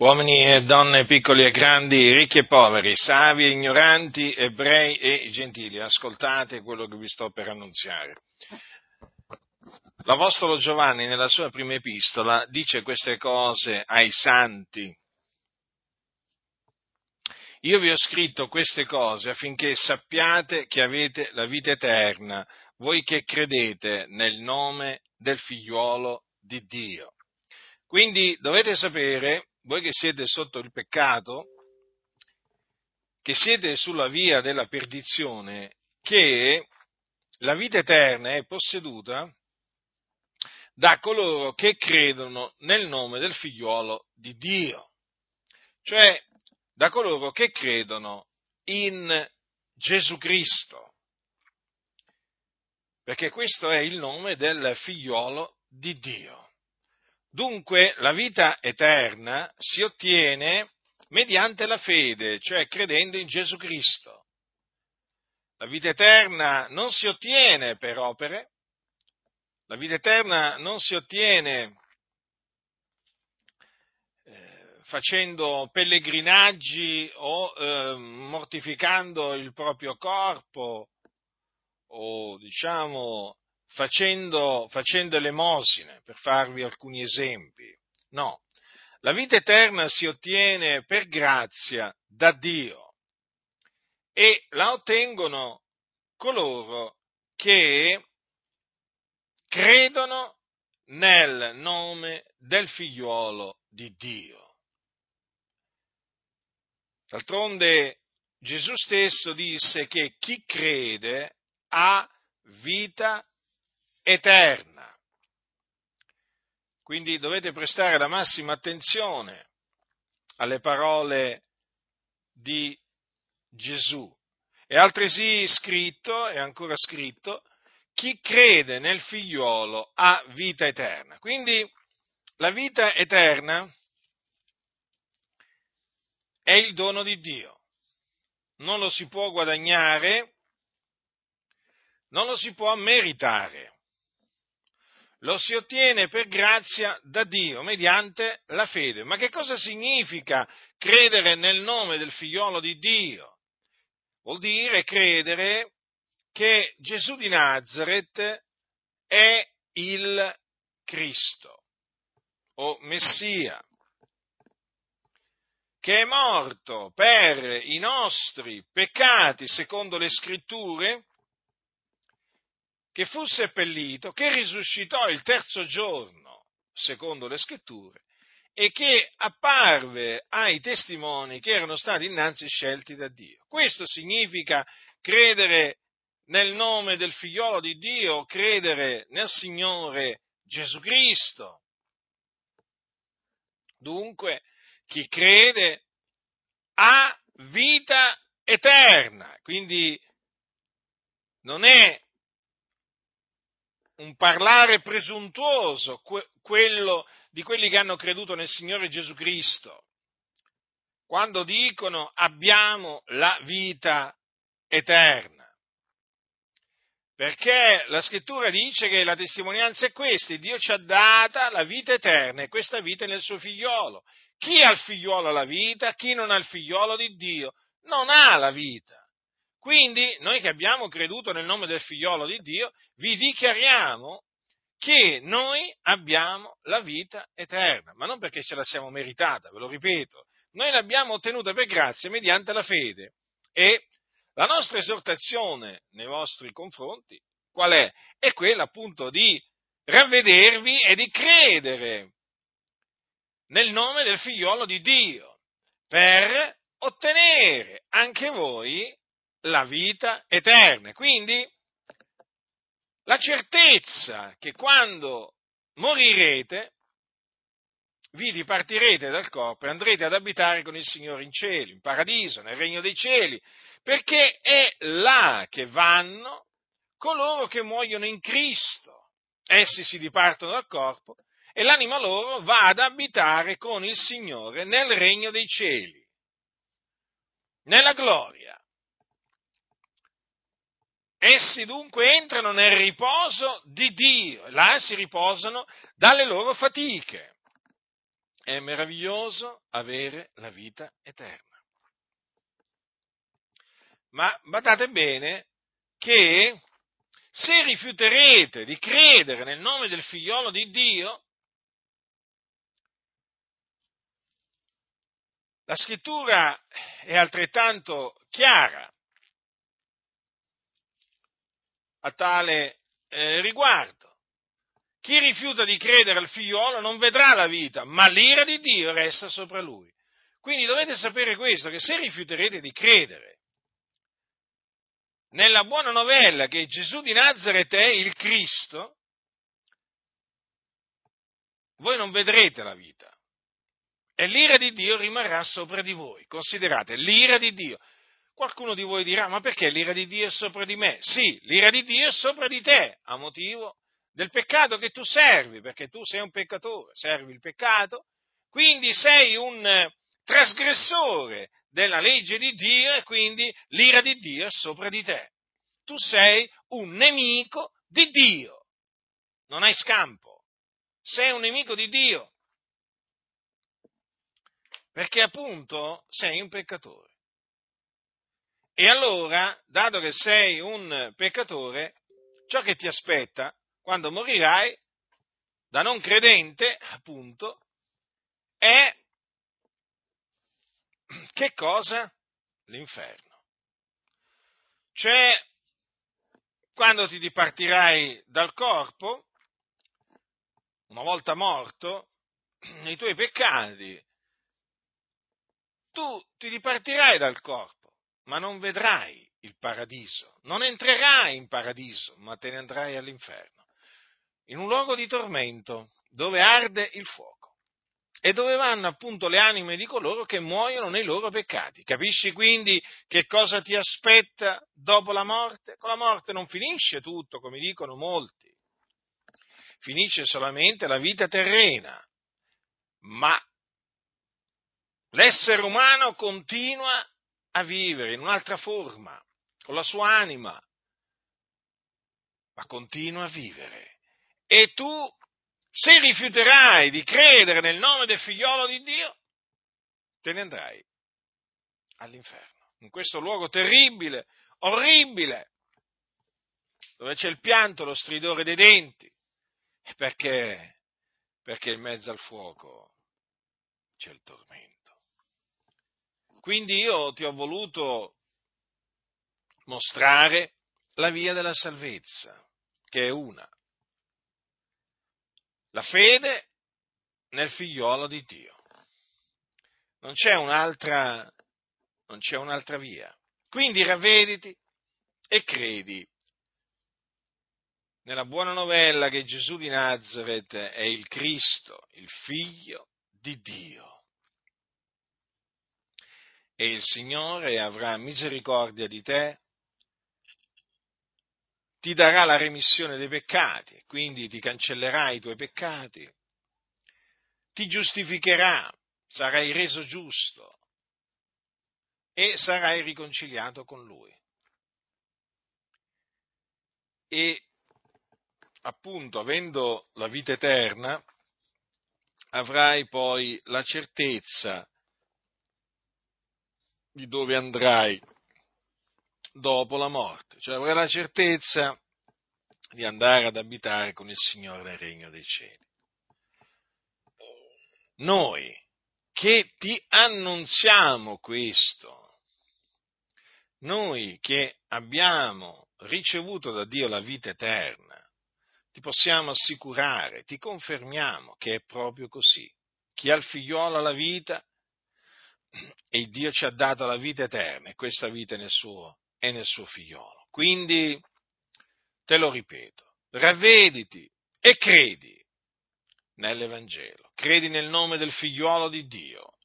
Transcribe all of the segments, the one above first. uomini e donne, piccoli e grandi, ricchi e poveri, savi e ignoranti, ebrei e gentili, ascoltate quello che vi sto per annunziare. L'Apostolo Giovanni nella sua prima epistola dice queste cose ai santi. Io vi ho scritto queste cose affinché sappiate che avete la vita eterna, voi che credete nel nome del Figliuolo di Dio. Quindi dovete sapere, voi che siete sotto il peccato, che siete sulla via della perdizione, che la vita eterna è posseduta da coloro che credono nel nome del Figliuolo di Dio, cioè da coloro che credono in Gesù Cristo, perché questo è il nome del Figliuolo di Dio. Dunque la vita eterna si ottiene mediante la fede, cioè credendo in Gesù Cristo. La vita eterna non si ottiene per opere, la vita eterna non si ottiene facendo pellegrinaggi o mortificando il proprio corpo o facendo elemosine, per farvi alcuni esempi. No, la vita eterna si ottiene per grazia da Dio e la ottengono coloro che credono nel nome del Figliuolo di Dio. D'altronde Gesù stesso disse che chi crede ha vita eterna. Quindi dovete prestare la massima attenzione alle parole di Gesù. È altresì scritto, è ancora scritto, chi crede nel Figliuolo ha vita eterna. Quindi la vita eterna è il dono di Dio. Non lo si può guadagnare, non lo si può meritare. Lo si ottiene per grazia da Dio, mediante la fede. Ma che cosa significa credere nel nome del Figliuolo di Dio? Vuol dire credere che Gesù di Nazaret è il Cristo, o Messia, che è morto per i nostri peccati, secondo le Scritture, che fu seppellito, che risuscitò il terzo giorno, secondo le Scritture, e che apparve ai testimoni che erano stati innanzi scelti da Dio. Questo significa credere nel nome del Figliolo di Dio, credere nel Signore Gesù Cristo. Dunque, chi crede ha vita eterna, quindi non è un parlare presuntuoso quello di quelli che hanno creduto nel Signore Gesù Cristo, quando dicono abbiamo la vita eterna. Perché la Scrittura dice che la testimonianza è questa: Dio ci ha data la vita eterna e questa vita è nel suo Figliolo. Chi ha il Figliolo la vita, chi non ha il Figliolo di Dio non ha la vita. Quindi noi che abbiamo creduto nel nome del Figliolo di Dio vi dichiariamo che noi abbiamo la vita eterna, ma non perché ce la siamo meritata, ve lo ripeto, noi l'abbiamo ottenuta per grazia mediante la fede. E la nostra esortazione nei vostri confronti qual è? È quella appunto di ravvedervi e di credere nel nome del Figliolo di Dio per ottenere anche voi la vita eterna. Quindi la certezza che quando morirete vi dipartirete dal corpo e andrete ad abitare con il Signore in cielo, in paradiso, nel regno dei cieli, perché è là che vanno coloro che muoiono in Cristo. Essi si dipartono dal corpo e l'anima loro va ad abitare con il Signore nel regno dei cieli, nella gloria. Essi dunque entrano nel riposo di Dio, là si riposano dalle loro fatiche. È meraviglioso avere la vita eterna. Ma badate bene che se rifiuterete di credere nel nome del Figliolo di Dio, la Scrittura è altrettanto chiara a tale riguardo. Chi rifiuta di credere al Figliolo non vedrà la vita, ma l'ira di Dio resta sopra lui. Quindi dovete sapere questo, che se rifiuterete di credere nella buona novella che Gesù di Nazaret è il Cristo, voi non vedrete la vita e l'ira di Dio rimarrà sopra di voi. Considerate, l'ira di Dio. Qualcuno di voi dirà, ma perché l'ira di Dio è sopra di me? Sì, l'ira di Dio è sopra di te, a motivo del peccato che tu servi, perché tu sei un peccatore, servi il peccato, quindi sei un trasgressore della legge di Dio e quindi l'ira di Dio è sopra di te. Tu sei un nemico di Dio, non hai scampo, sei un nemico di Dio, perché appunto sei un peccatore. E allora, dato che sei un peccatore, ciò che ti aspetta quando morirai, da non credente, appunto, è che cosa? L'inferno. Cioè, quando ti dipartirai dal corpo, una volta morto, nei tuoi peccati, tu ti dipartirai dal corpo, ma non vedrai il paradiso, non entrerai in paradiso, ma te ne andrai all'inferno, in un luogo di tormento, dove arde il fuoco, e dove vanno appunto le anime di coloro che muoiono nei loro peccati. Capisci quindi che cosa ti aspetta dopo la morte? Con la morte non finisce tutto, come dicono molti, finisce solamente la vita terrena, ma l'essere umano continua a vivere in un'altra forma, con la sua anima, ma continua a vivere. E tu, se rifiuterai di credere nel nome del Figliolo di Dio, te ne andrai all'inferno, in questo luogo terribile, orribile, dove c'è il pianto, lo stridore dei denti. Perché? Perché in mezzo al fuoco c'è il tormento. Quindi io ti ho voluto mostrare la via della salvezza, che è una. La fede nel Figliolo di Dio. Non c'è un'altra via. Quindi ravvediti e credi nella buona novella che Gesù di Nazaret è il Cristo, il Figlio di Dio. E il Signore avrà misericordia di te, ti darà la remissione dei peccati, quindi ti cancellerà i tuoi peccati, ti giustificherà, sarai reso giusto e sarai riconciliato con Lui. E appunto, avendo la vita eterna, avrai poi la certezza di dove andrai dopo la morte, cioè avrai la certezza di andare ad abitare con il Signore nel regno dei cieli. Noi che ti annunziamo questo, noi che abbiamo ricevuto da Dio la vita eterna, ti possiamo assicurare, ti confermiamo che è proprio così. Chi ha il Figliolo ha la vita e Dio ci ha dato la vita eterna, e questa vita è nel suo Figliolo. Quindi, te lo ripeto, ravvediti e credi nell'Evangelo, credi nel nome del Figliolo di Dio,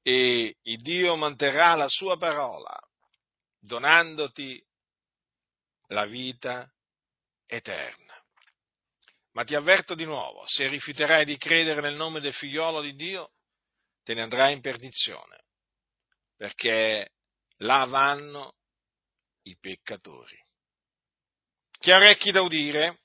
e il Dio manterrà la sua parola, donandoti la vita eterna. Ma ti avverto di nuovo, se rifiuterai di credere nel nome del Figliolo di Dio, te ne andrai in perdizione, perché là vanno i peccatori. Chi ha orecchi da udire,